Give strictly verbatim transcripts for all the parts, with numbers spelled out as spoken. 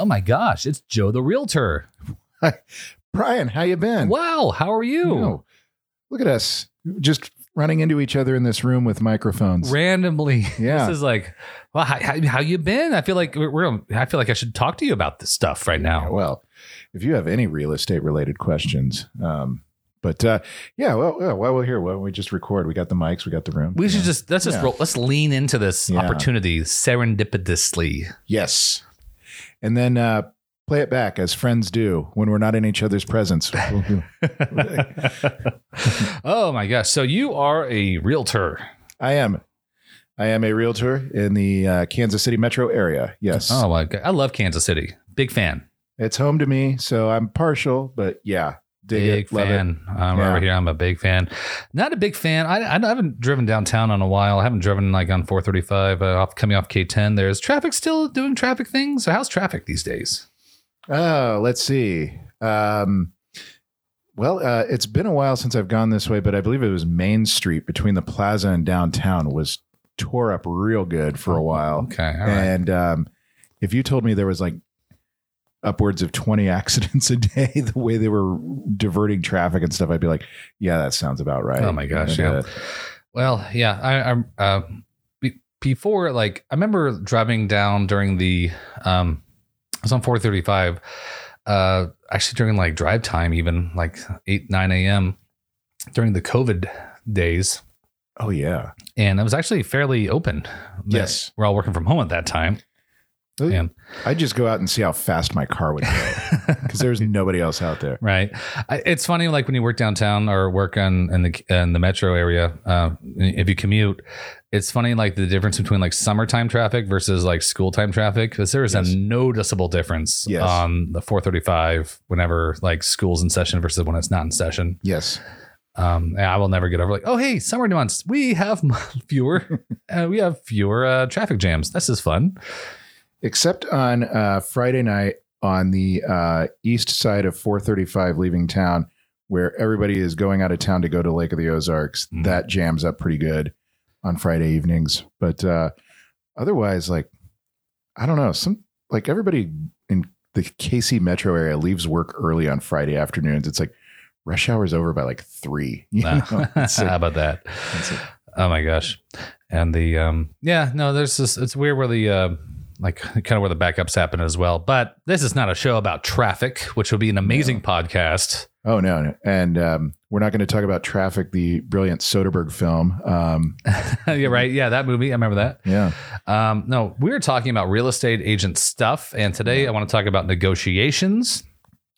Oh my gosh, it's Joe the Realtor. Hi, Brian, how you been? Wow, how are you? Oh, look at us, just running into each other in this room with microphones. Randomly. Yeah. This is like, well, how, how, how you been? I feel like we're, I feel like I should talk to you about this stuff right now. Yeah, well, if you have any real estate related questions, um, But uh, yeah, well, well, while we're here, why don't we just record? We got the mics, we got the room. We should know. just let's just yeah. roll, let's lean into this yeah. opportunity serendipitously. Yes, and then uh, play it back as friends do when we're not in each other's presence. Oh my gosh! So you are a realtor. I am. I am a realtor in the uh, Kansas City metro area. Yes. Oh my god! I love Kansas City. Big fan. It's home to me, so I'm partial, but yeah. Dig big it, fan. I'm yeah. over here. I'm a big fan. Not a big fan. I, I haven't driven downtown in a while. I haven't driven like on four thirty-five uh, off coming off K ten. There's traffic still doing traffic things. So how's traffic these days? Oh, let's see. Um, well, uh, it's been a while since I've gone this way, but I believe it was Main Street between the plaza and downtown was tore up real good for a while. Okay. All right. And um, if you told me there was like upwards of twenty accidents a day, the way they were diverting traffic and stuff, I'd be like, yeah, that sounds about right. Oh my gosh. And, yeah. Uh, well, yeah, I, I, uh, be, before, like, I remember driving down during the, um, I was on four thirty-five, uh, actually during like drive time, even like eight, nine a.m. during the COVID days. Oh yeah. And it was actually fairly open. Yes. We're all working from home at that time. Man. I'd just go out and see how fast my car would go because there's nobody else out there. Right. I, it's funny, like when you work downtown or work on in the in the metro area, uh, if you commute, it's funny like the difference between like summertime traffic versus like school time traffic, because there is yes. a noticeable difference yes. on the four thirty-five whenever like school's in session versus when it's not in session. Yes. Um, I will never get over like, oh, hey, summer months, we have fewer uh, we have fewer uh, traffic jams. This is fun. Except on uh, Friday night on the uh, east side of four thirty-five leaving town, where everybody is going out of town to go to Lake of the Ozarks. Mm-hmm. That jams up pretty good on Friday evenings. But uh, otherwise, like, I don't know, some like everybody in the K C metro area leaves work early on Friday afternoons. It's like rush hour's over by like three. You know? Like, how about that? Like, oh, my gosh. And the um, yeah, no, there's this. It's weird where the uh, like kind of where the backups happen as well. But this is not a show about traffic, which would be an amazing no. podcast. Oh, no. no. And um, we're not going to talk about Traffic, the brilliant Soderbergh film. Um, yeah, right. Yeah, that movie. I remember that. Yeah. Um, no, we were talking about real estate agent stuff. And today I want to talk about negotiations.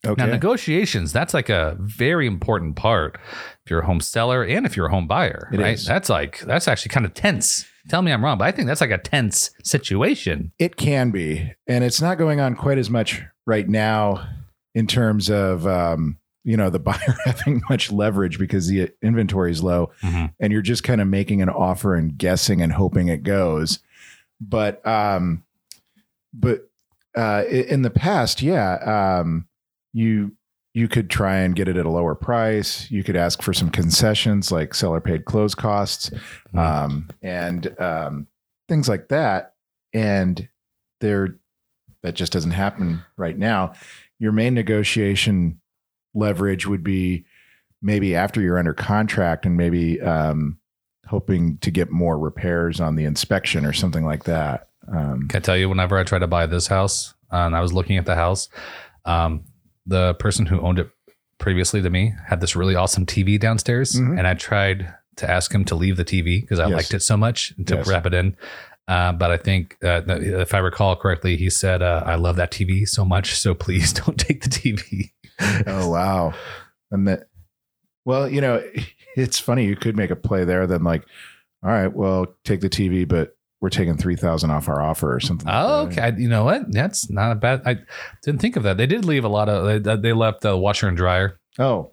Okay. Now, negotiations, that's like a very important part if you're a home seller and if you're a home buyer, it right? Is. That's like, that's actually kind of tense. Tell me I'm wrong, but I think that's like a tense situation. It can be. And it's not going on quite as much right now in terms of, um, you know, the buyer having much leverage because the inventory is low mm-hmm. and you're just kind of making an offer and guessing and hoping it goes. But, um, but, uh, in the past, yeah. Um, You you could try and get it at a lower price. You could ask for some concessions like seller paid close costs um, and um, things like that. And there, that just doesn't happen right now. Your main negotiation leverage would be maybe after you're under contract and maybe um, hoping to get more repairs on the inspection or something like that. Um, Can I tell you, whenever I tried to buy this house uh, and I was looking at the house, um, the person who owned it previously to me had this really awesome T V downstairs. Mm-hmm. And I tried to ask him to leave the T V because I yes. liked it so much to yes. wrap it in. Uh, but I think uh, if I recall correctly, he said, uh, I love that T V so much. So please don't take the T V. Oh, wow. And that, well, you know, it's funny. You could make a play there. Then like, all right, well, take the T V, but we're taking three thousand dollars off our offer or something. Oh, like okay. You know what? That's not a bad. I didn't think of that. They did leave a lot of, they, they left the washer and dryer. Oh,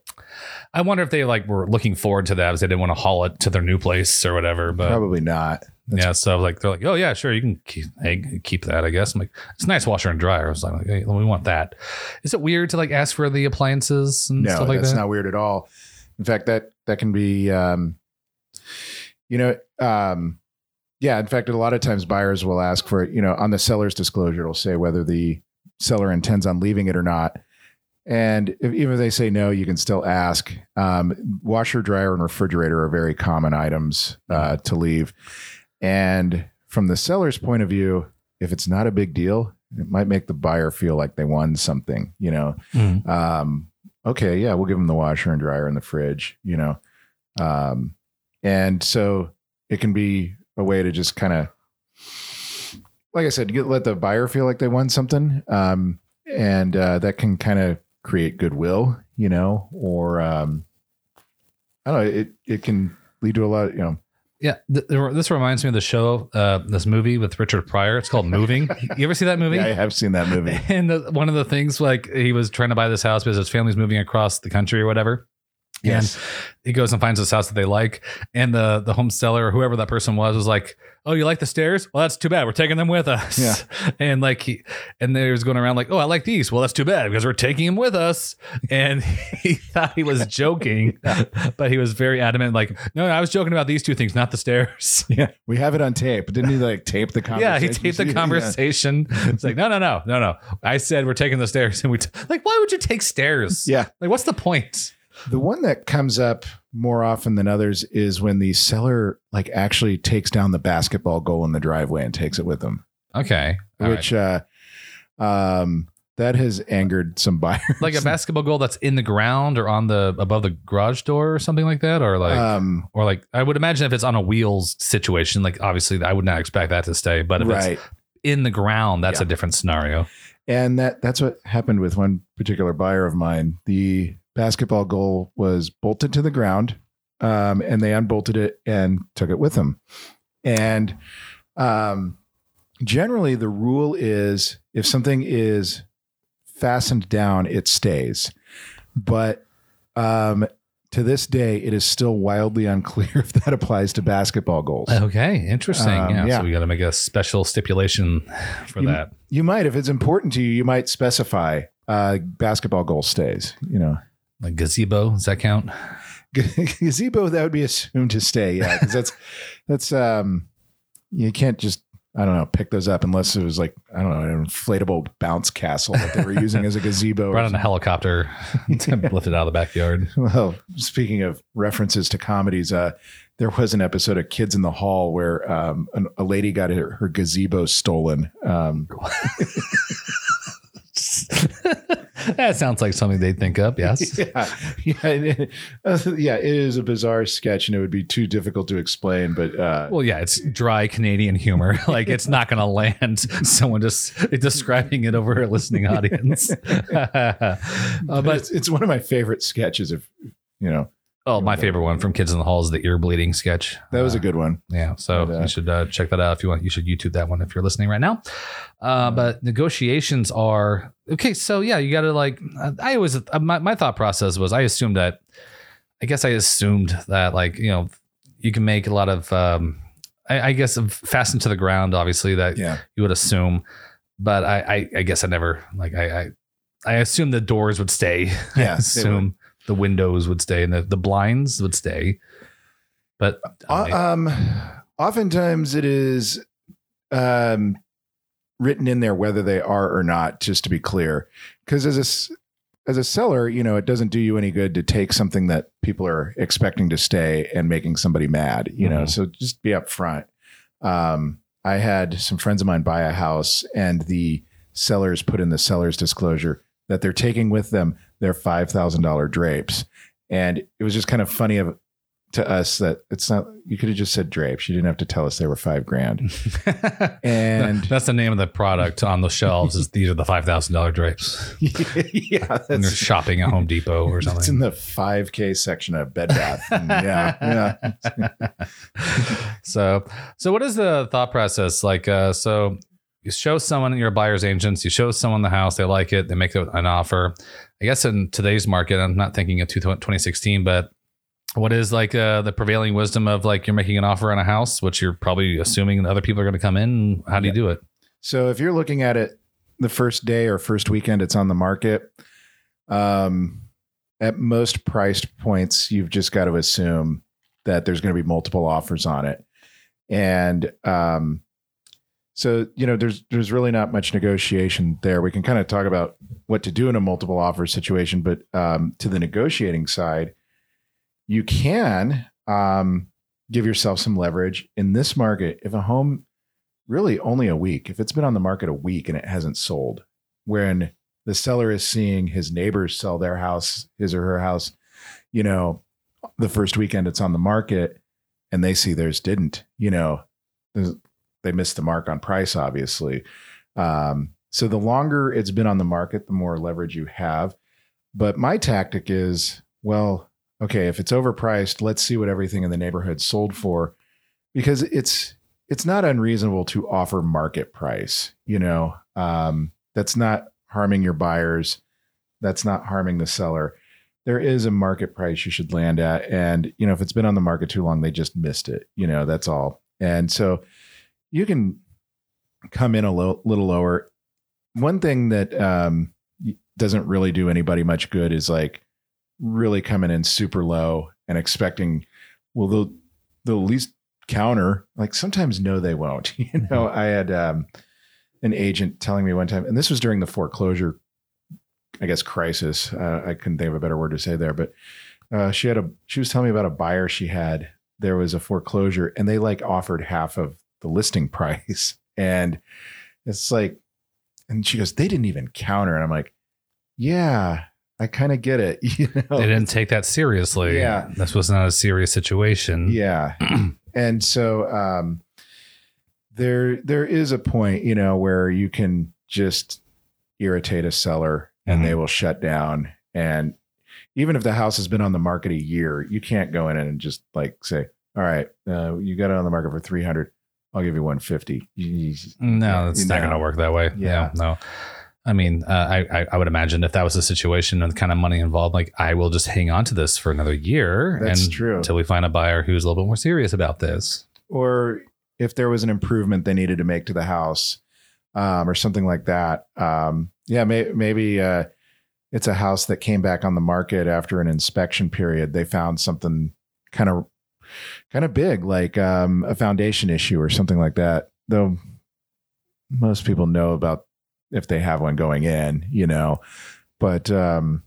I wonder if they like were looking forward to that because they didn't want to haul it to their new place or whatever, but probably not. That's yeah. So like, they're like, oh yeah, sure. You can keep, hey, keep that, I guess. I'm like, it's a nice washer and dryer. I was like, hey, we want that. Is it weird to like ask for the appliances and no, stuff like that's that? That's not weird at all. In fact, that, that can be, um, you know, um, yeah. In fact, a lot of times buyers will ask for it, you know, on the seller's disclosure, it'll say whether the seller intends on leaving it or not. And if, even if they say no, you can still ask. Um, washer, dryer, and refrigerator are very common items uh, to leave. And from the seller's point of view, if it's not a big deal, it might make the buyer feel like they won something, you know? Mm. Um, okay, yeah, we'll give them the washer and dryer and the fridge, you know? Um, and so it can be a way to just kind of, like I said, get, let the buyer feel like they won something. Um, and uh, that can kind of create goodwill, you know, or um, I don't know, it, it can lead to a lot of, you know. Yeah. Th- this reminds me of the show, uh, this movie with Richard Pryor. It's called Moving. You ever see that movie? Yeah, I have seen that movie. And the, one of the things, like, he was trying to buy this house because his family's moving across the country or whatever. Yes. And he goes and finds this house that they like. And the, the home seller or whoever that person was, was like, oh, you like the stairs? Well, that's too bad. We're taking them with us. Yeah. And like he, and they was going around like, oh, I like these. Well, that's too bad because we're taking them with us. And he thought he was joking, yeah. But he was very adamant. Like, no, no, I was joking about these two things, not the stairs. Yeah. We have it on tape. Didn't he like tape the conversation? Yeah. He taped the conversation. Yeah. It's like, no, no, no, no, no. I said, we're taking the stairs. And we t- like, why would you take stairs? Yeah. Like, what's the point? The one that comes up more often than others is when the seller like actually takes down the basketball goal in the driveway and takes it with them. Okay. All Which, right. uh, um, that has angered some buyers. Like a basketball goal that's in the ground or on the, above the garage door or something like that. Or like, um, or like, I would imagine if it's on a wheels situation, like obviously I would not expect that to stay, but if right. it's in the ground, that's yeah. a different scenario. And that that's what happened with one particular buyer of mine. The basketball goal was bolted to the ground, um, and they unbolted it and took it with them. And um, generally the rule is if something is fastened down, it stays. But um, to this day, it is still wildly unclear if that applies to basketball goals. Okay. Interesting. Um, yeah, yeah. So we got to make a special stipulation for you, that. You might, if it's important to you, you might specify uh, basketball goal stays, you know. Like gazebo, does that count? Gazebo, that would be assumed to stay, yeah. Because that's that's um, you can't just I don't know pick those up unless it was like I don't know an inflatable bounce castle that they were using as a gazebo. Brought on a helicopter, lifted out of the backyard. Well, speaking of references to comedies, uh, there was an episode of Kids in the Hall where um, an, a lady got her, her gazebo stolen. Um, That sounds like something they'd think up. Yes. Yeah. Yeah it, uh, yeah. It is a bizarre sketch and it would be too difficult to explain, but. Uh, well, yeah, it's dry Canadian humor. Like it's not going to land. Someone just describing it over a listening audience. uh, but, but it's, it's one of my favorite sketches of, you know. Oh, my favorite one from Kids in the Hall is the ear bleeding sketch. That was uh, a good one. Yeah. So but, uh, you should uh, check that out if you want. You should YouTube that one if you're listening right now. Uh, but negotiations are okay. So, yeah, you got to like I always my, my thought process was I assumed that I guess I assumed that, like, you know, you can make a lot of um, I, I guess fastened to the ground, obviously, that yeah. you would assume. But I, I, I guess I never like I I, I assumed the doors would stay. Yeah, I assume. The windows would stay and the, the blinds would stay. But I, um, oftentimes it is um, written in there, whether they are or not, just to be clear, because as a, as a seller, you know, it doesn't do you any good to take something that people are expecting to stay and making somebody mad, you mm-hmm. know, so just be upfront. Um, I had some friends of mine buy a house and the sellers put in the seller's disclosure that they're taking with them their five thousand dollars drapes. And it was just kind of funny of, to us that it's not, you could have just said drapes. You didn't have to tell us they were five grand. And that's the name of the product on the shelves is these are the five thousand dollars drapes. Yeah. That's, and they're shopping at Home Depot or something. It's in the five K section of Bed Bath. yeah. yeah. so, so what is the thought process? Like, uh, so you show someone, you're a buyer's agent, you show someone the house, they like it, they make an offer. I guess in today's market, I'm not thinking of twenty sixteen, but what is like uh, the prevailing wisdom of like you're making an offer on a house, which you're probably assuming other people are going to come in. How do yeah. you do it? So if you're looking at it the first day or first weekend it's on the market, um, at most price points, you've just got to assume that there's going to be multiple offers on it. And um, So, you know, there's there's really not much negotiation there. We can kind of talk about what to do in a multiple offer situation, but um, to the negotiating side, you can um, give yourself some leverage in this market. If a home really only a week, if it's been on the market a week and it hasn't sold, when the seller is seeing his neighbors sell their house, his or her house, you know, the first weekend it's on the market and they see theirs didn't, you know, there's, they missed the mark on price, obviously. Um, so the longer it's been on the market, the more leverage you have. But my tactic is, well, okay, if it's overpriced, let's see what everything in the neighborhood sold for, because it's it's not unreasonable to offer market price. You know, um, that's not harming your buyers. That's not harming the seller. There is a market price you should land at. And, you know, if it's been on the market too long, they just missed it. You know, that's all. And so you can come in a lo- little lower. One thing that um, doesn't really do anybody much good is like really coming in super low and expecting, well, they'll, they'll at least counter. Like sometimes, no, they won't. You know, I had um, an agent telling me one time, and this was during the foreclosure, I guess, crisis. Uh, I couldn't think of a better word to say there, but uh, she had a, she was telling me about a buyer she had. There was a foreclosure and they like offered half of the listing price. And it's like, and she goes, they didn't even counter. And I'm like, yeah, I kind of get it. You know, they didn't take that seriously. Yeah. This was not a serious situation. Yeah. And so, um, there, there is a point, you know, where you can just irritate a seller and mm-hmm. they will shut down. And even if the house has been on the market a year, you can't go in and just like say, all right, uh, you got it on the market for three hundred. I'll give you one fifty. No, it's not going to work that way. Yeah. No, no. I mean, uh, I, I would imagine if that was the situation and the kind of money involved, like I will just hang on to this for another year. That's and, true. Until we find a buyer who's a little bit more serious about this. Or if there was an improvement they needed to make to the house um, or something like that. Um, yeah. May, maybe uh, it's a house that came back on the market after an inspection period. They found something kind of kind of big, like um, a foundation issue or something like that. Though most people know about if they have one going in, you know, but, um,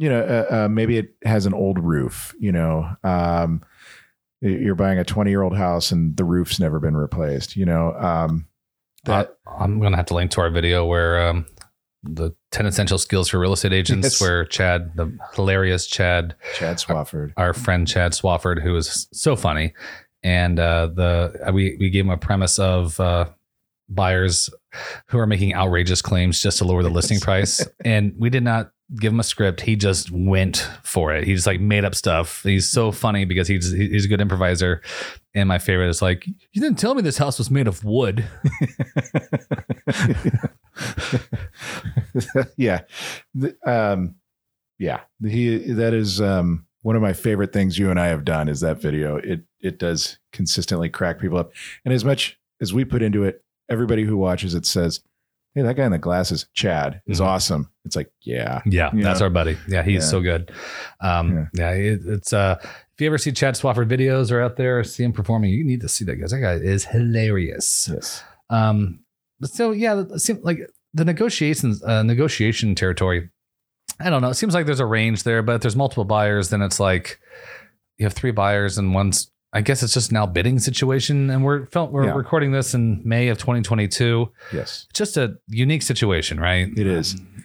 you know, uh, uh, maybe it has an old roof, you know, um, you're buying a twenty year old house and the roof's never been replaced, you know, um, that uh, I'm going to have to link to our video where, um, the ten essential skills for real estate agents, yes. Where Chad, the hilarious Chad, Chad Swafford, our, our friend Chad Swafford, who is so funny. And, uh, the, we, we gave him a premise of, uh, buyers who are making outrageous claims just to lower the listing price. And we did not give him a script. He just went for it. He just like made up stuff. He's so funny because he's, he's a good improviser. And my favorite is like, you didn't tell me this house was made of wood. Yeah. Um, yeah, he, that is um, one of my favorite things you and I have done is that video. It, it does consistently crack people up. And as much as we put into it, everybody who watches it says, hey, that guy in the glasses, Chad, is mm-hmm. awesome. It's like, yeah. Yeah, you that's know? Our buddy. Yeah, he's yeah. so good. Um, yeah, yeah it, it's uh, if you ever see Chad Swafford videos or out there, see him performing, you need to see that guy. That guy is hilarious. Yes. Um, so, yeah, it seems like the negotiations, uh, negotiation territory, I don't know. It seems like there's a range there, but if there's multiple buyers, then it's like you have three buyers and one's, I guess it's just now bidding situation, and we're felt we're yeah. recording this in May of twenty twenty-two. Yes, it's just a unique situation, right? It is. Um,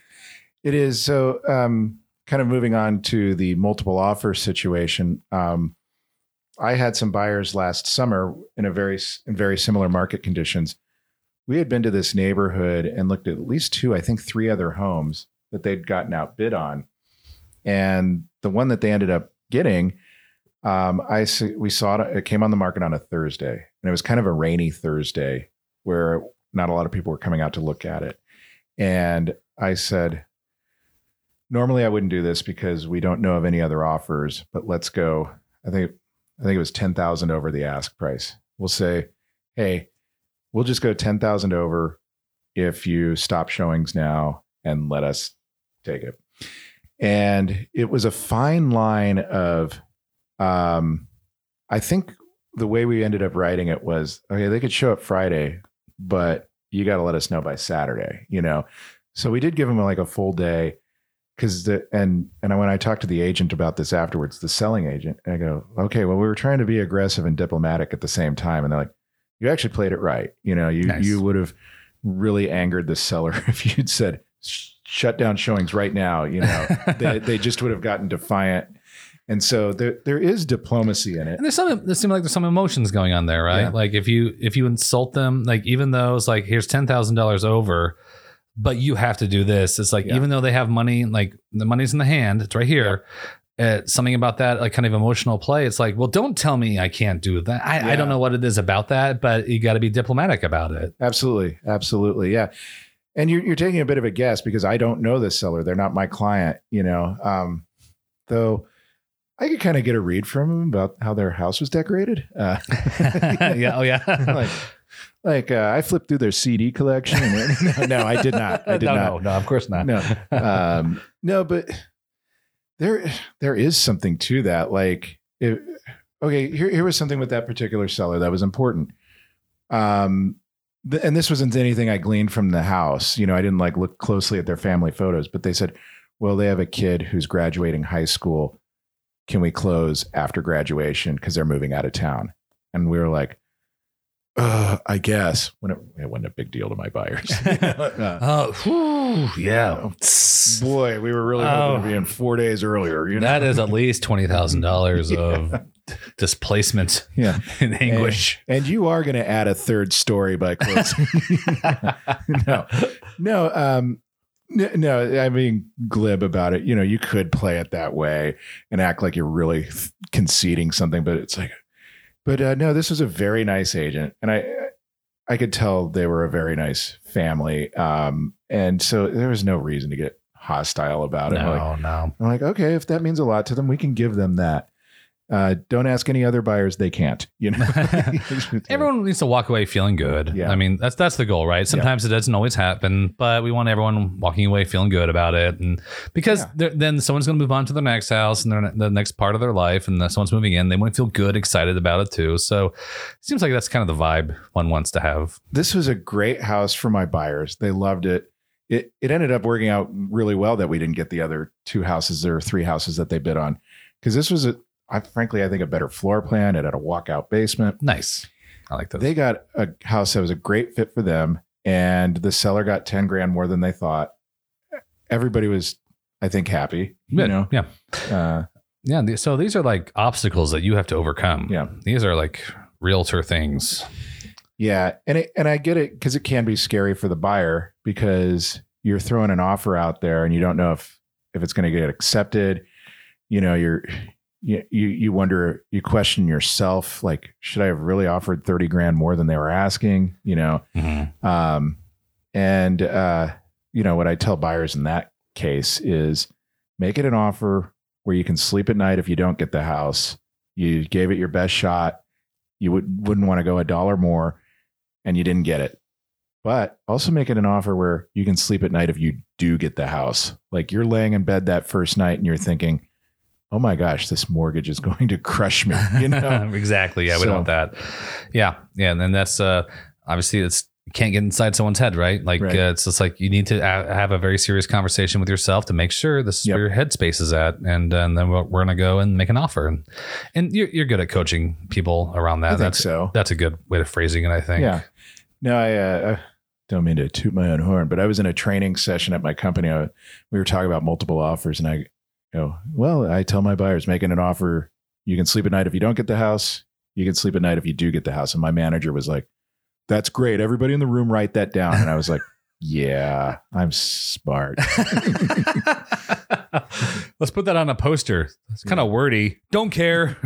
it is. So, um, kind of moving on to the multiple offer situation. Um, I had some buyers last summer in a very in very similar market conditions. We had been to this neighborhood and looked at at least two, I think three other homes that they'd gotten outbid on, and the one that they ended up getting. Um, I we saw it, it came on the market on a Thursday, and it was kind of a rainy Thursday where not a lot of people were coming out to look at it. And I said, normally I wouldn't do this because we don't know of any other offers, but let's go. I think, I think it was ten thousand over the ask price. We'll say, hey, we'll just go ten thousand over if you stop showings now and let us take it. And it was a fine line of, Um, I think the way we ended up writing it was, okay, they could show up Friday, but you got to let us know by Saturday, you know? So we did give him like a full day. Cause the, and, and when I talked to the agent about this afterwards, the selling agent, I go, okay, well, we were trying to be aggressive and diplomatic at the same time. And they're like, you actually played it right. You know, you, nice. you would have really angered the seller if you'd said, shut down showings right now. You know, they, they just would have gotten defiant. And so there, there is diplomacy in it. And there's some, there seems like there's some emotions going on there, right? Yeah. Like if you, if you insult them, like even though it's like, here's ten thousand dollars over, but you have to do this. It's like, yeah. even though they have money, like the money's in the hand, it's right here. Yeah. Uh, something about that, like kind of emotional play. It's like, well, don't tell me I can't do that. I, yeah. I don't know what it is about that, but you got to be diplomatic about it. Absolutely. Absolutely. Yeah. And you're, you're taking a bit of a guess because I don't know this seller. They're not my client, you know, um, though I could kind of get a read from them about how their house was decorated. Uh, yeah. Oh yeah. like, Like uh, I flipped through their C D collection. And no, no, I did not. I did no, not. No, no, of course not. No, um, no, but there, there is something to that. Like, if, okay, here, here was something with that particular seller that was important. Um, th- and this wasn't anything I gleaned from the house. You know, I didn't like look closely at their family photos, but they said, well, they have a kid who's graduating high school. Can we close after graduation? Cause they're moving out of town. And we were like, Uh, I guess when it, it wasn't a big deal to my buyers. uh, oh, whew, yeah. Boy, we were really hoping oh, to be in four days earlier. You know? That is at least twenty thousand dollars yeah. of displacement yeah. in anguish. And, and you are going to add a third story by closing. no, no, um, no, I mean, glib about it. You know, you could play it that way and act like you're really conceding something, but it's like, But uh, no, this was a very nice agent, and I, I could tell they were a very nice family, um, and so there was no reason to get hostile about it. No, I'm like, no. I'm like, okay, if that means a lot to them, we can give them that. Uh, don't ask any other buyers; they can't. You know, everyone needs to walk away feeling good. Yeah. I mean, that's that's the goal, right? Sometimes yeah. it doesn't always happen, but we want everyone walking away feeling good about it, and because yeah. then someone's going to move on to their next house and their the next part of their life, and someone's moving in, they want to feel good, excited about it too. So, it seems like that's kind of the vibe one wants to have. This was a great house for my buyers; they loved it. It it ended up working out really well that we didn't get the other two houses or three houses that they bid on, because this was a I frankly, I think a better floor plan. It had a walkout basement. Nice. I like that. They got a house that was a great fit for them. And the seller got ten grand more than they thought. Everybody was, I think, happy, you yeah, know? Yeah. Uh, yeah. So these are like obstacles that you have to overcome. Yeah. These are like realtor things. Yeah. And it, and I get it because it can be scary for the buyer because you're throwing an offer out there and you don't know if, if it's going to get accepted. You know, you're, You, you you wonder, you question yourself, like, should I have really offered thirty grand more than they were asking? You know? Mm-hmm. Um, and, uh, you know, what I tell buyers in that case is make it an offer where you can sleep at night. If you don't get the house, you gave it your best shot. You would, wouldn't want to go a dollar more and you didn't get it, but also make it an offer where you can sleep at night. If you do get the house, like you're laying in bed that first night and you're thinking, oh my gosh, this mortgage is going to crush me. You know? Exactly. Yeah. So. We don't want that. Yeah. Yeah. And then that's, uh, obviously it's can't get inside someone's head, right? Like right. Uh, it's just like, you need to a- have a very serious conversation with yourself to make sure this is yep. where your headspace is at. And, uh, and then we're, we're going to go and make an offer. And, and you're, you're good at coaching people around that. I think that's so. That's a good way of phrasing it, I think. Yeah. No, I, uh, I don't mean to toot my own horn, but I was in a training session at my company. I, we were talking about multiple offers and I, Know, well, I tell my buyers making an offer, you can sleep at night. If you don't get the house, you can sleep at night. If you do get the house. And my manager was like, that's great. Everybody in the room, write that down. And I was like, yeah, I'm smart. Let's put that on a poster. It's kind of yeah. wordy. Don't care.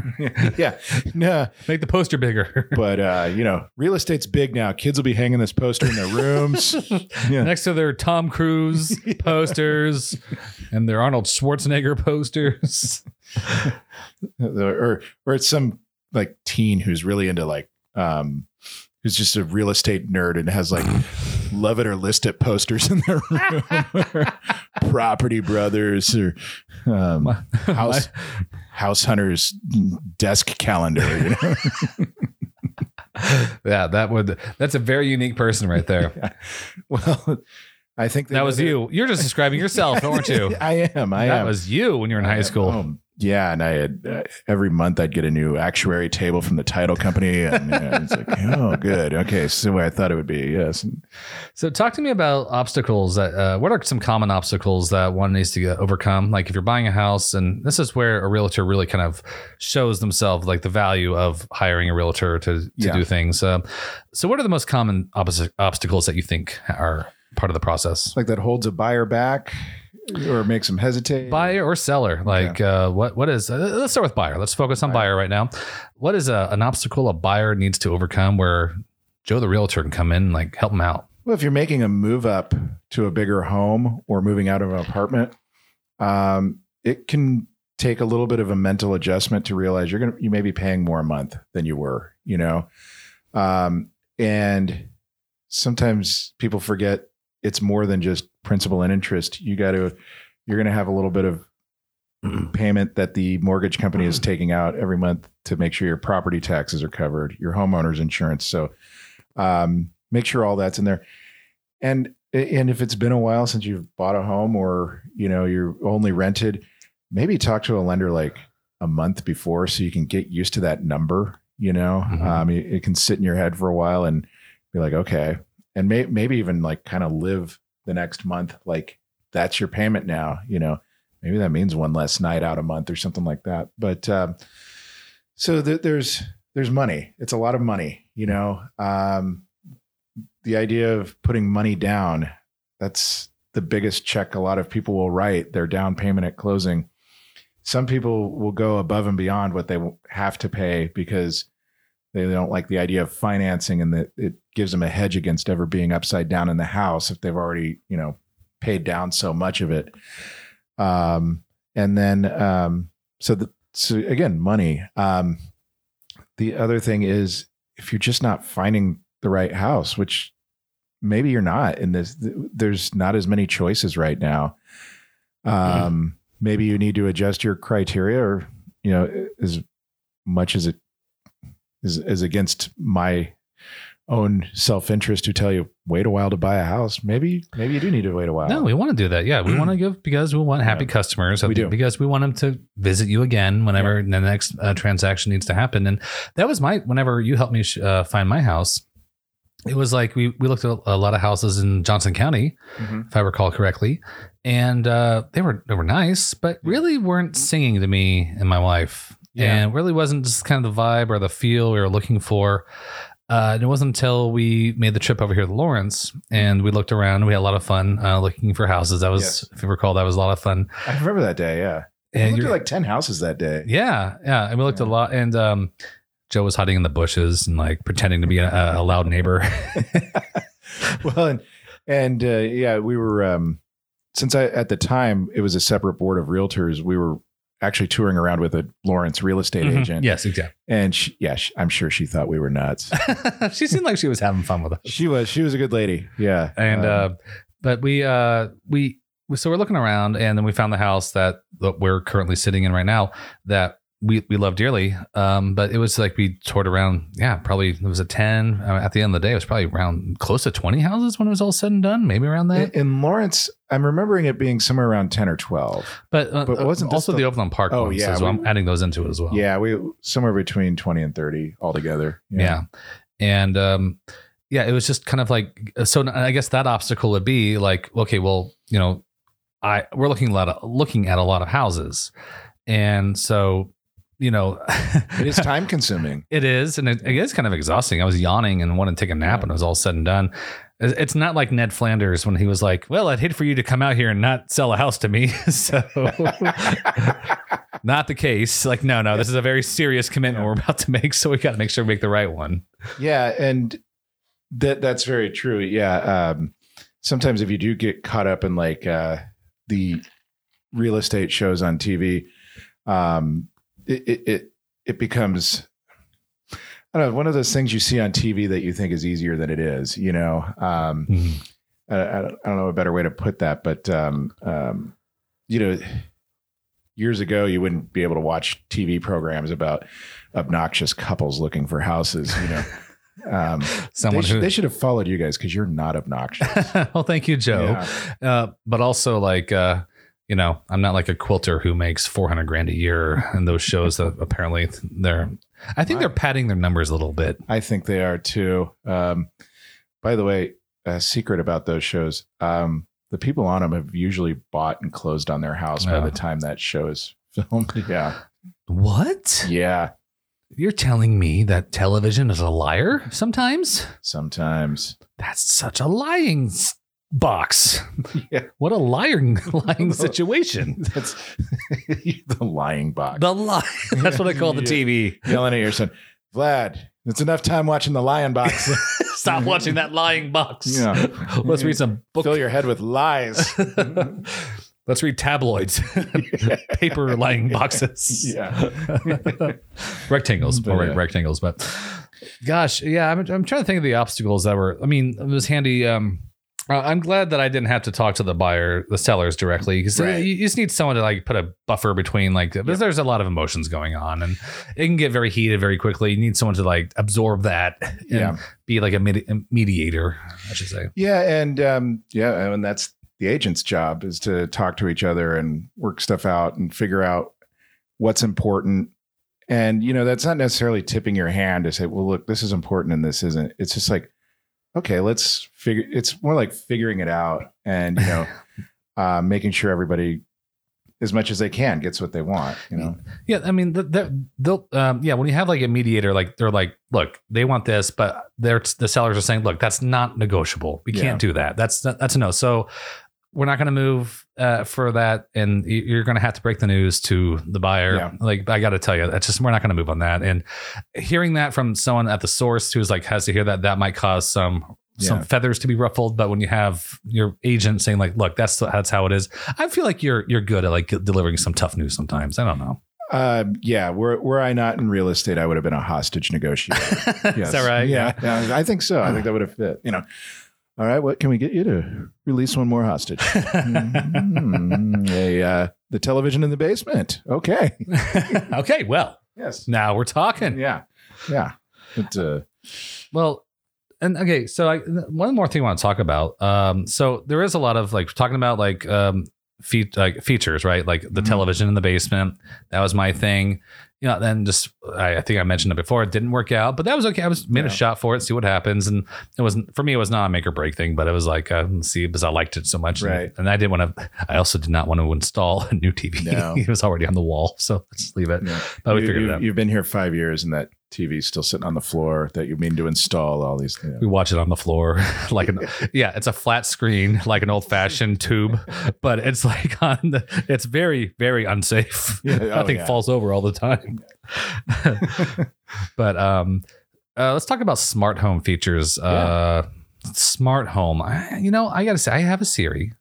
yeah. Nah. Make the poster bigger. But, uh, you know, real estate's big now. Kids will be hanging this poster in their rooms. yeah. Next to their Tom Cruise posters and their Arnold Schwarzenegger posters. or, or it's some like teen who's really into like, um, who's just a real estate nerd and has like love it or list it posters in their room or Property Brothers or um, my, house, my. House Hunter's desk calendar. You know? Yeah, that would, that's a very unique person right there. Yeah. Well, I think that was other... you. You're just describing yourself, aren't you? I am. I that am. That was you when you were in I high am. school. Oh, yeah. And I had uh, every month I'd get a new actuary table from the title company. And uh, it's like, oh, good. Okay. So I thought it would be. Yes. So talk to me about obstacles. That, uh, what are some common obstacles that one needs to overcome? Like if you're buying a house, and this is where a realtor really kind of shows themselves, like the value of hiring a realtor to, to yeah. do things. Uh, so what are the most common ob- obstacles that you think are part of the process, like that holds a buyer back or makes them hesitate? Buyer or seller, like yeah. uh what what is uh, let's start with buyer. Let's focus on buyer, buyer right now. What is a, an obstacle a buyer needs to overcome where Joe the realtor can come in and like help them out? Well, if you're making a move up to a bigger home or moving out of an apartment, um it can take a little bit of a mental adjustment to realize you're gonna you may be paying more a month than you were, you know. Um and sometimes people forget it's more than just principal and interest. You got to, you're going to have a little bit of payment that the mortgage company is taking out every month to make sure your property taxes are covered, your homeowner's insurance. So um, make sure all that's in there. And, and if it's been a while since you've bought a home, or, you know, you're only rented, maybe talk to a lender like a month before so you can get used to that number, you know. Mm-hmm. um, it, it can sit in your head for a while and be like, okay. And may, maybe even like kind of live the next month. Like that's your payment now, you know, maybe that means one less night out a month or something like that. But, um, so th- there's, there's money. It's a lot of money, you know, um, the idea of putting money down, that's the biggest check a lot of people will write, their down payment at closing. Some people will go above and beyond what they have to pay because they don't like the idea of financing, and that it gives them a hedge against ever being upside down in the house if they've already, you know, paid down so much of it. Um, and then, um, so the, so again, money. Um, the other thing is if you're just not finding the right house, which maybe you're not in this, there's not as many choices right now. Um, mm-hmm. Maybe you need to adjust your criteria, or, you know, as much as it, Is, is against my own self-interest to tell you wait a while to buy a house. Maybe, maybe you do need to wait a while. No, we want to do that. Yeah. We want to give, because we want happy yeah. customers. We do. Because we want them to visit you again whenever yeah. the next uh, transaction needs to happen. And that was my, whenever you helped me uh, find my house, it was like, we, we looked at a lot of houses in Johnson County, mm-hmm. if I recall correctly. And uh, they were, they were nice, but really weren't singing to me and my wife. Yeah. And really wasn't just kind of the vibe or the feel we were looking for. Uh, and it wasn't until we made the trip over here to Lawrence and we looked around. We had a lot of fun uh, looking for houses. That was, yes. if you recall, that was a lot of fun. I remember that day. Yeah. And we looked at like ten houses that day. Yeah. Yeah. And we looked yeah. a lot. And um, Joe was hiding in the bushes and like pretending to be a, a loud neighbor. Well, and, and uh, yeah, we were, um, since I, at the time it was a separate board of realtors, we were actually touring around with a Lawrence real estate mm-hmm. agent. Yes, exactly. And she, yeah, she, I'm sure she thought we were nuts. She seemed like she was having fun with us. She was, she was a good lady. Yeah. And, um, uh, but we, uh, we, so we're looking around, and then we found the house that, that we're currently sitting in right now that we, we love dearly. Um, but it was like, we toured around. Yeah. Probably it was a ten at the end of the day. It was probably around close to twenty houses when it was all said and done, maybe around that. In, in Lawrence, I'm remembering it being somewhere around ten or twelve, but, uh, but wasn't also the, the Overland Park. Oh ones, yeah. So we, I'm adding those into it as well. Yeah. We somewhere between twenty and thirty altogether. Yeah. yeah. And, um, yeah, it was just kind of like, so I guess that obstacle would be like, okay, well, you know, I, we're looking a lot of looking at a lot of houses. And so, you know, it is time consuming. It is. And it, it is kind of exhausting. I was yawning and wanted to take a nap yeah. when it was all said and done. It's not like Ned Flanders when he was like, well, I'd hate for you to come out here and not sell a house to me. So not the case. Like, no, no, this is a very serious commitment yeah. we're about to make. So we got to make sure we make the right one. Yeah. And that that's very true. Yeah. Um, sometimes if you do get caught up in like uh, the real estate shows on T V, um, It, it it it becomes, I don't know, one of those things you see on T V that you think is easier than it is, you know. Um, mm-hmm. I, I, don't, I don't know a better way to put that, but um, um, you know, years ago you wouldn't be able to watch T V programs about obnoxious couples looking for houses, you know. Um, Someone they, sh- who- they should have followed you guys because you're not obnoxious. Well, thank you, Joe. Yeah. Uh, but also like, uh, you know, I'm not like a quilter who makes four hundred grand a year and those shows that apparently they're, I think they're padding their numbers a little bit. I think they are too. Um, by the way, a secret about those shows. Um, the people on them have usually bought and closed on their house by oh. the time that show is filmed. Yeah. What? Yeah. You're telling me that television is a liar sometimes? Sometimes. That's such a lying box. Yeah. What a lying, lying situation. That's the lying box. The lie. That's what I call the T V. Yelling at your son, Vlad, it's enough time watching the lion box. Stop watching that lying box. Yeah. Let's read some books. Fill your head with lies. Let's read tabloids, paper lying boxes, yeah, rectangles, but, or yeah. rectangles. But gosh, yeah, I'm, I'm trying to think of the obstacles that were. I mean, it was handy. Um, I'm glad that I didn't have to talk to the buyer, the sellers directly, because right. you, you just need someone to like put a buffer between, like, because yep. there's a lot of emotions going on, and it can get very heated very quickly. You need someone to like absorb that, and yeah, be like a, medi- a mediator, I should say. Yeah, and um, yeah, and that's. The agent's job is to talk to each other and work stuff out and figure out what's important. And, you know, that's not necessarily tipping your hand to say, well, look, this is important and this isn't. It's just like, okay, let's figure. It's more like figuring it out and, you know, uh, making sure everybody as much as they can gets what they want, you know? Yeah. I mean, the, they'll, um, yeah. When you have like a mediator, like they're like, look, they want this, but they're, the sellers are saying, look, that's not negotiable. We yeah. can't do that. That's that's a no. So, we're not going to move uh, for that. And you're going to have to break the news to the buyer. Yeah. Like, I got to tell you, that's just, we're not going to move on that. And hearing that from someone at the source who's like, has to hear that, that might cause some, yeah. some feathers to be ruffled. But when you have your agent saying like, look, that's, that's how it is. I feel like you're, you're good at like delivering some tough news sometimes. I don't know. Uh, yeah. Were, were I not in real estate, I would have been a hostage negotiator. Yes. Is that right? Yeah. yeah. yeah. I think so. I think that would have fit, you know. All right, what can we get you to release one more hostage? mm, a, uh, the television in the basement. Okay. okay, well. Yes. Now we're talking. Yeah. Yeah. But, uh, well, and okay, so I, one more thing I want to talk about. Um, so there is a lot of like talking about like um, fe- like features, right? Like the mm-hmm. television in the basement. That was my thing. You know, then just, I, I think I mentioned it before, it didn't work out, but that was okay. I was made yeah. a shot for it, see what happens. And it wasn't, for me, it was not a make or break thing, but it was like, uh, let's see, because I liked it so much. Right. And, and I didn't want to, I also did not want to install a new T V. No. It was already on the wall. So let's leave it. Yeah. But we you, figured you, it out. You've been here five years and that T V's still sitting on the floor that you mean to install all these things. We watch it on the floor. like an, yeah, it's a flat screen, like an old fashioned tube, but it's like on the, it's very, very unsafe. Yeah. Nothing oh, yeah. falls over all the time. But um uh, let's talk about smart home features. Uh yeah. Smart home. I, you know, I gotta say, I have a Siri.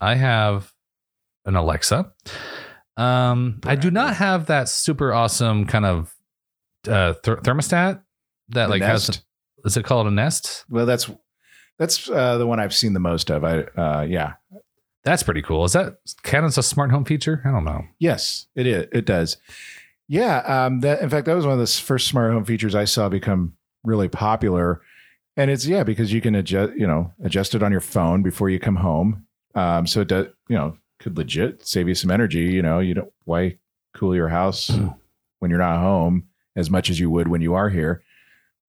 I have an Alexa. Um, I do not have that super awesome kind of uh, th- thermostat that the like Nest? Has. Is it called a Nest? Well, that's that's uh, the one I've seen the most of. I uh, yeah, that's pretty cool. Is that Canon's a smart home feature? I don't know. Yes, it is. It does. Yeah, um, that in fact, that was one of the first smart home features I saw become really popular, and it's yeah because you can adjust, you know, adjust it on your phone before you come home. Um, so it does, you know, could legit save you some energy. You know, you don't why cool your house when you're not home as much as you would when you are here,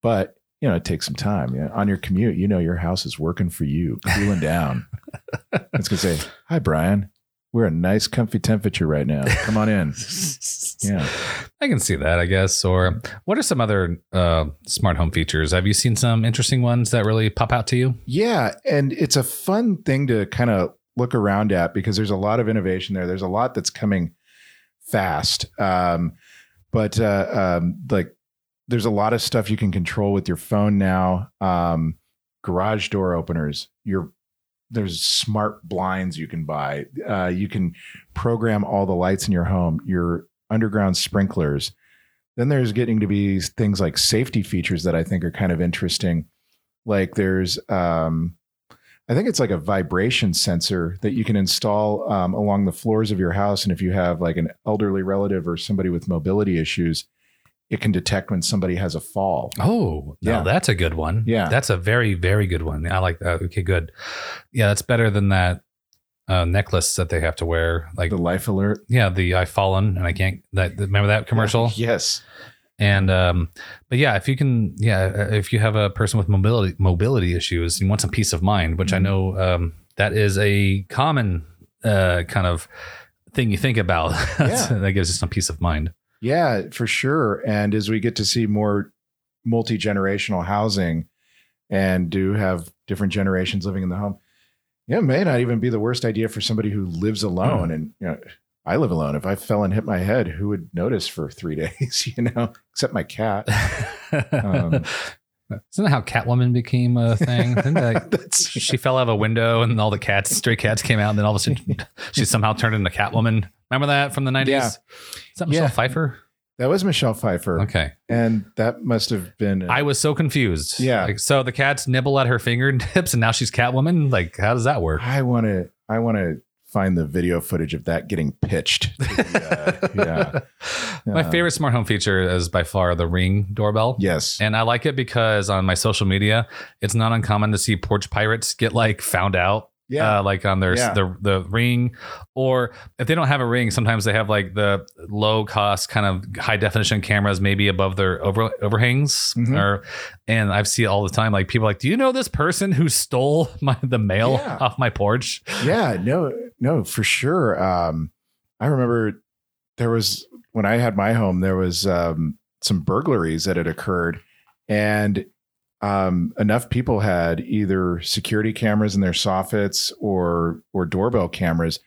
but you know, it takes some time. You know, on your commute, you know, your house is working for you, cooling down. It's gonna say, "Hi, Brian. We're a nice, comfy temperature right now. Come on in." Yeah, I can see that, I guess. Or what are some other uh, smart home features? Have you seen some interesting ones that really pop out to you? Yeah, and it's a fun thing to kind of look around at because there's a lot of innovation there. There's a lot that's coming fast. Um, but uh, um, like, there's a lot of stuff you can control with your phone now. Um, garage door openers, your There's smart blinds you can buy. Uh, you can program all the lights in your home, your underground sprinklers. Then there's getting to be things like safety features that I think are kind of interesting. Like there's, um, I think it's like a vibration sensor that you can install um, along the floors of your house. And if you have like an elderly relative or somebody with mobility issues, it can detect when somebody has a fall. Oh, yeah. No, that's a good one. Yeah. That's a very, very good one. I like that. Okay, good. Yeah, that's better than that uh, necklace that they have to wear. Like the life alert. Yeah, the I've fallen and I can't, that, remember that commercial? Yes. And, um, but yeah, if you can, yeah, if you have a person with mobility, mobility issues, you want some peace of mind, which mm-hmm. I know um, that is a common uh, kind of thing you think about. Yeah. That gives you some peace of mind. Yeah, for sure. And as we get to see more multi-generational housing and do have different generations living in the home, yeah, it may not even be the worst idea for somebody who lives alone. Oh. And, you know, I live alone. If I fell and hit my head, who would notice for three days, you know, except my cat. Um, Isn't that how Catwoman became a thing? That, That's, she yeah. fell out of a window and all the cats, stray cats came out. And then all of a sudden she somehow turned into Catwoman. Remember that from the nineties? Yeah. Is that Michelle yeah. Pfeiffer? That was Michelle Pfeiffer. Okay. And that must have been... A, I was so confused. Yeah. Like, so the cats nibble at her fingertips and now she's Catwoman. Like, how does that work? I want to... I want to... find the video footage of that getting pitched. Yeah, yeah. My um, favorite smart home feature is by far the Ring doorbell. Yes. And I like it because on my social media, it's not uncommon to see porch pirates get like found out. Yeah. Uh, like on their, yeah. the, the Ring, or if they don't have a Ring, sometimes they have like the low cost kind of high definition cameras, maybe above their over overhangs mm-hmm. or, and I've seen all the time, like people are like, do you know this person who stole my, the mail yeah. off my porch? Yeah, no, no, for sure. Um, I remember there was, when I had my home, there was um, some burglaries that had occurred, and Um, enough people had either security cameras in their soffits or or doorbell cameras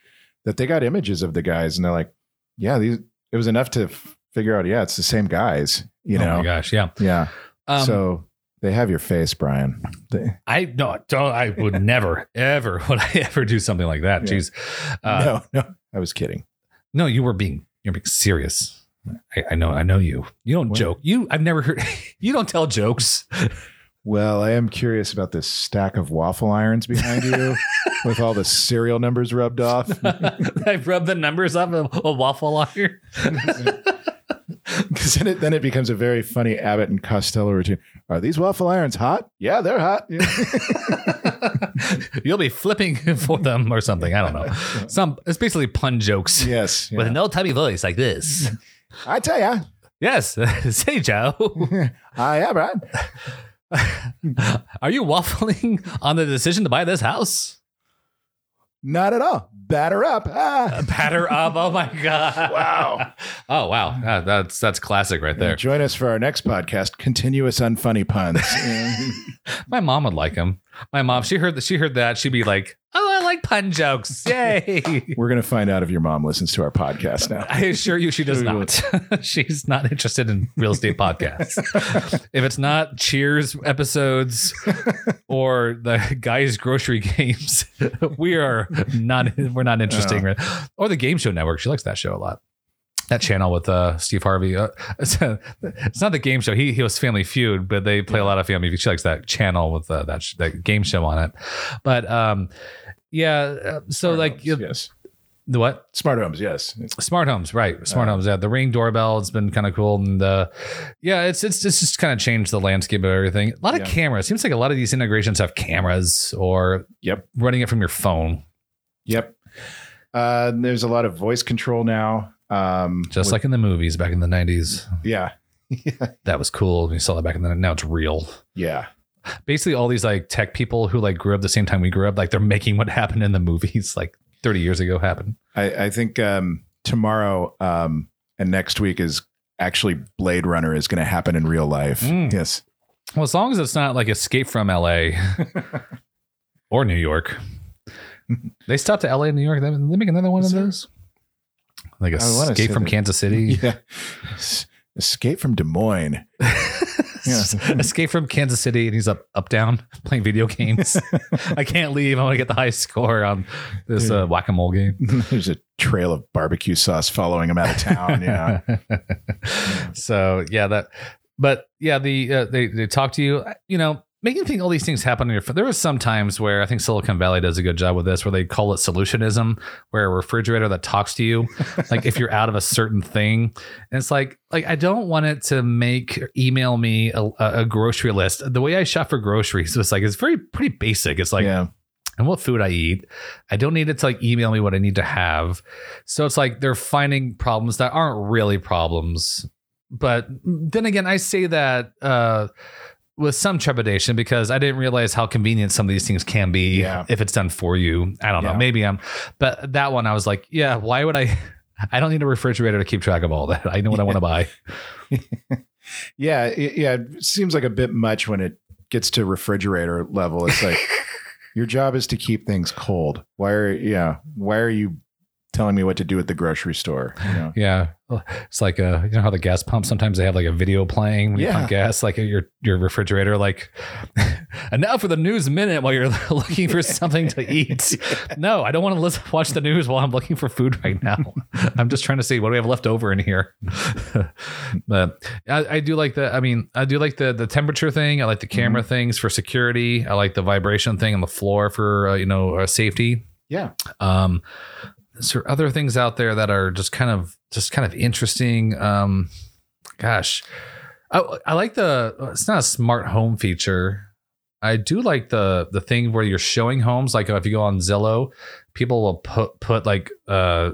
that they got images of the guys, and they're like, "Yeah, these." It was enough to f- figure out, yeah, it's the same guys, you know. Oh my gosh, yeah, yeah. Um, so they have your face, Brian. They- I no, don't. I would never, ever would I ever do something like that. Yeah. Jeez. Uh, no, no, I was kidding. No, you were being you're being serious. I, I know, I know you. You don't what? joke. You, I've never heard. You don't tell jokes. Well, I am curious about this stack of waffle irons behind you with all the serial numbers rubbed off. I've rubbed the numbers off of a waffle iron. Because then it, then it becomes a very funny Abbott and Costello routine. Are these waffle irons hot? Yeah, they're hot. Yeah. You'll be flipping for them or something. I don't know. Some It's basically pun jokes. Yes. Yeah. With an old timey voice like this. I tell ya. Yes. Say, Joe. I am, right? Are you waffling on the decision to buy this house? Not at all. Batter up. Ah. Batter up. Oh, my God. Wow. Oh, wow. Uh, that's that's classic right there. And join us for our next podcast, Continuous Unfunny Puns. My mom would like them. My mom, she heard that. She heard that. She'd be like, oh, I like pun jokes. Yay. We're going to find out if your mom listens to our podcast now. I assure you she does not. She's not interested in real estate podcasts. If it's not Cheers episodes or the Guy's Grocery Games, we are not, we're not interesting. No. Or the Game Show Network. She likes that show a lot. That channel with uh, Steve Harvey. Uh, it's, uh, it's not the Game Show. He he was Family Feud, but they play a lot of Family Feud. She likes that channel with uh, that sh- that game show on it. But um, yeah, uh, so Smart like homes, yes, the what? Smart homes, yes. Smart homes, right? Smart uh, homes. Yeah, the Ring doorbell. It's been kind of cool, and uh, yeah, it's it's it's just kind of changed the landscape of everything. A lot of yeah. cameras. Seems like a lot of these integrations have cameras or yep, running it from your phone. Yep. Uh, there's a lot of voice control now. Um, Just with, like in the movies back in the nineties. Yeah. That was cool. We saw that back in the nineties. Now it's real. Yeah. Basically all these like tech people who like grew up the same time we grew up, like they're making what happened in the movies like thirty years ago happen. I, I think um, tomorrow um, and next week is actually Blade Runner is going to happen in real life. Mm. Yes. Well, as long as it's not like Escape from L A or New York. They stopped at L A and New York. Did they make another one is of those? Like Escape from that. Kansas City. Yeah. Escape from Des Moines. Yeah. Escape from Kansas City. And he's up, up, down playing video games. I can't leave. I want to get the high score on this yeah. uh, whack-a-mole game. There's a trail of barbecue sauce following him out of town. Yeah. So yeah, that, but yeah, the, uh, they, they talk to you, you know, making think all these things happen on your phone. There was some times where I think Silicon Valley does a good job with this, where they call it solutionism, where a refrigerator that talks to you, like if you're out of a certain thing, and it's like, like, I don't want it to make email me a, a grocery list. The way I shop for groceries was like, it's very pretty basic. It's like, yeah. And what food I eat. I don't need it to like email me what I need to have. So it's like they're finding problems that aren't really problems. But then again, I say that uh, with some trepidation because I didn't realize how convenient some of these things can be yeah. if it's done for you. I don't yeah. know. Maybe I'm. But that one, I was like, yeah, why would I? I don't need a refrigerator to keep track of all that. I know what yeah. I want to buy. yeah. It, yeah. It seems like a bit much when it gets to refrigerator level. It's like. Your job is to keep things cold. Why are yeah? Why are you telling me what to do at the grocery store? You know? Yeah, it's like a, you know how the gas pump sometimes they have like a video playing when yeah. you pump gas, like your your refrigerator. Like, and now for the news minute while you're looking for something to eat. No, I don't want to listen, watch the news while I'm looking for food right now. I'm just trying to see what do we have left over in here. But I, I do like the. I mean, I do like the the temperature thing. I like the camera mm-hmm. things for security. I like the vibration thing on the floor for uh, you know uh, safety. Yeah. Um. So other things out there that are just kind of just kind of interesting. Um, gosh, I, I like the it's not a smart home feature. I do like the the thing where you're showing homes. Like if you go on Zillow, people will put put like uh,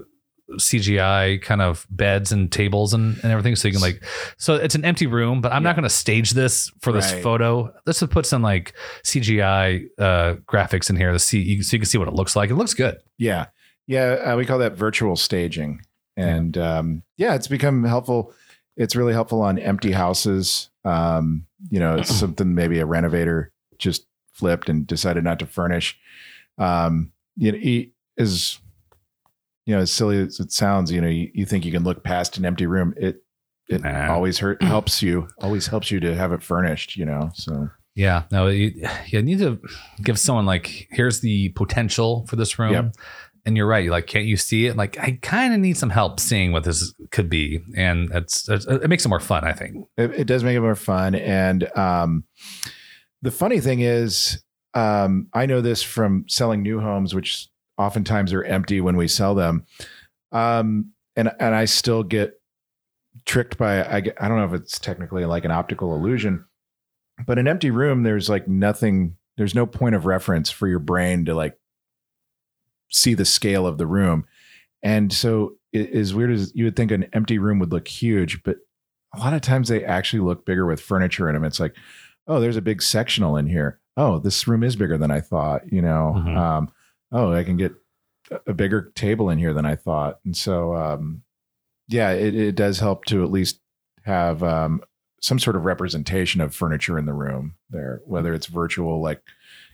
C G I kind of beds and tables and, and everything. So you can like so it's an empty room, but I'm yeah. not going to stage this for right. this photo. Let's just put some like C G I uh, graphics in here to see so you can see what it looks like. It looks good. Yeah. Yeah, uh, we call that virtual staging. And yeah. Um, yeah, it's become helpful. It's really helpful on empty houses. Um, you know, it's something maybe a renovator just flipped and decided not to furnish. Um, you know, it is, you know, as silly as it sounds, you know, you, you think you can look past an empty room. It it nah. always hurt, helps you, always helps you to have it furnished, you know, so. Yeah, no, you, you need to give someone like, here's the potential for this room. Yep. And you're right. You're like, can't you see it? Like, I kind of need some help seeing what this could be. And it's, it's, it makes it more fun, I think. It, it does make it more fun. And um, the funny thing is, um, I know this from selling new homes, which oftentimes are empty when we sell them. Um, and and I still get tricked by, I, I don't know if it's technically like an optical illusion, but an empty room, there's like nothing, there's no point of reference for your brain to like, see the scale of the room. And so it is weird as you would think an empty room would look huge, but a lot of times they actually look bigger with furniture in them. It's like, oh, there's a big sectional in here. Oh, this room is bigger than I thought, you know? Mm-hmm. Um, oh, I can get a bigger table in here than I thought. And so, um, yeah, it, it does help to at least have um, some sort of representation of furniture in the room there, whether it's virtual, like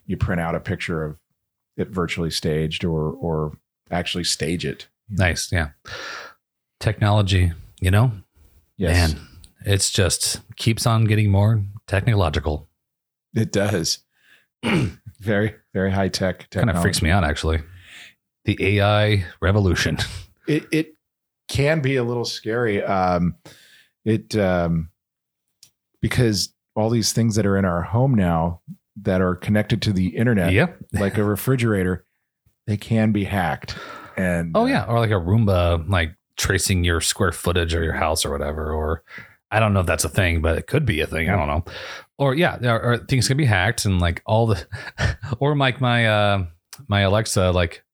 you print out a picture of it virtually staged or or actually stage it. Nice. Yeah. Technology, you know, yes. Man, it's just keeps on getting more technological. It does. Very, very high tech. Kind of freaks me out, actually. The A I revolution. It it can be a little scary. Um, it um, because all these things that are in our home now that are connected to the internet, yep. like a refrigerator, they can be hacked. And oh yeah, or like a Roomba, like tracing your square footage or your house or whatever. Or I don't know if that's a thing, but it could be a thing. I don't know. Or yeah, there are, things can be hacked and like all the, or like my uh, my Alexa, like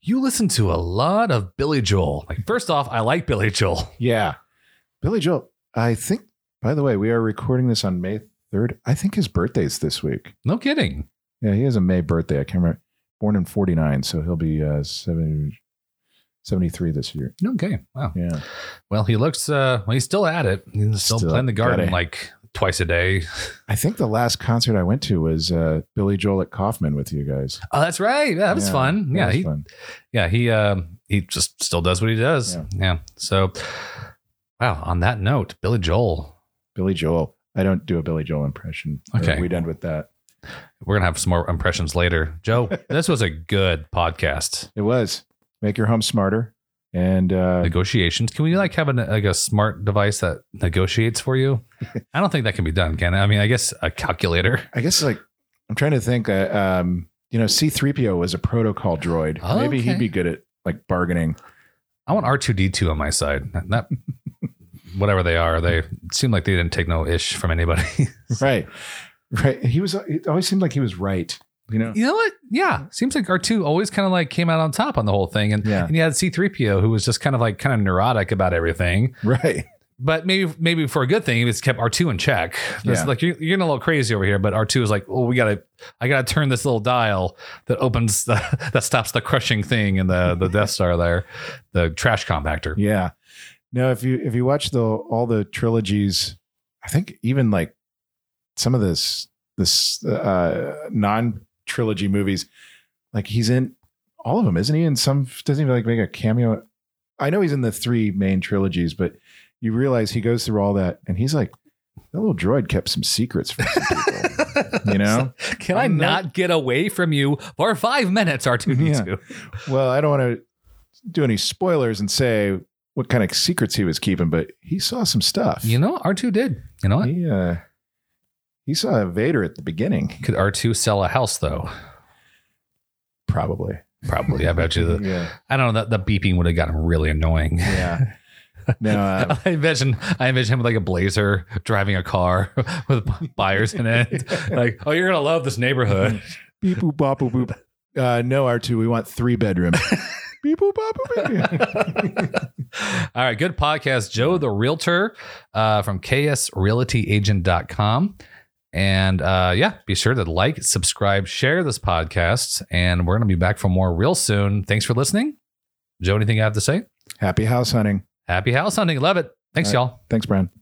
you listen to a lot of Billy Joel. Like first off, I like Billy Joel. Yeah, Billy Joel. I think. By the way, we are recording this on May third. Third, I think his birthday's this week. No kidding. Yeah, he has a May birthday. I can't remember. Born in forty-nine, so he'll be uh, seventy, seventy-three this year. Okay, wow. Yeah. Well, he looks. Uh, well, he's still at it. He's still, still playing the garden like twice a day. I think the last concert I went to was uh, Billy Joel at Kaufman with you guys. Oh, that's right. Yeah, that was yeah, fun. That yeah, was he. Fun. Yeah, he. Um, he just still does what he does. Yeah. yeah. So, wow. On that note, Billy Joel. Billy Joel. I don't do a Billy Joel impression. Okay. We're done with that. We're going to have some more impressions later. Joe, this was a good podcast. It was. Make your home smarter. And uh, negotiations. Can we like have a, like a smart device that negotiates for you? I don't think that can be done, can it? I mean, I guess a calculator. I guess like I'm trying to think. Uh, um, you know, C three P O was a protocol droid. Oh, Maybe okay. he'd be good at like bargaining. I want R two D two on my side. Not whatever they are. They seem like they didn't take no ish from anybody. So. Right. Right. He was. It always seemed like he was right. You know? you know what? Yeah. Seems like R two always kind of like came out on top on the whole thing. And, yeah. and you had C three P O who was just kind of like kind of neurotic about everything. Right. But maybe maybe for a good thing, he just kept R two in check. Yeah. Like you're, you're getting a little crazy over here. But R two is like, oh, we got to I got to turn this little dial that opens the, that stops the crushing thing in the, the Death Star there. The trash compactor. Yeah. No, if you if you watch the all the trilogies, I think even like some of this this uh, non trilogy movies, like he's in all of them, isn't he? In some, doesn't even like make a cameo. I know he's in the three main trilogies, but you realize he goes through all that and he's like, that little droid kept some secrets from some people. You know? Can I'm I not, not get away from you for five minutes, R two D two? Yeah. Well, I don't want to do any spoilers and say what kind of secrets he was keeping, but he saw some stuff. You know, R two did. You know what? Yeah. He saw Vader at the beginning. Could R two sell a house, though? Probably. Probably. I bet you. The, yeah. I don't know. The, the beeping would have gotten really annoying. Yeah. No, uh, I imagine I imagine him with like a blazer driving a car with buyers in it. Like, oh, you're going to love this neighborhood. Beep, boop, bop, boop, boop. Uh, no, R two, we want three bedroom. Beep, boop, bop, boop, boop. All right. Good podcast. Joe, the realtor uh, from k s realty agent dot com. And uh, yeah, be sure to like, subscribe, share this podcast, and we're going to be back for more real soon. Thanks for listening. Joe, anything you have to say? Happy house hunting. Happy house hunting. Love it. Thanks, All right. y'all. Thanks, Brian.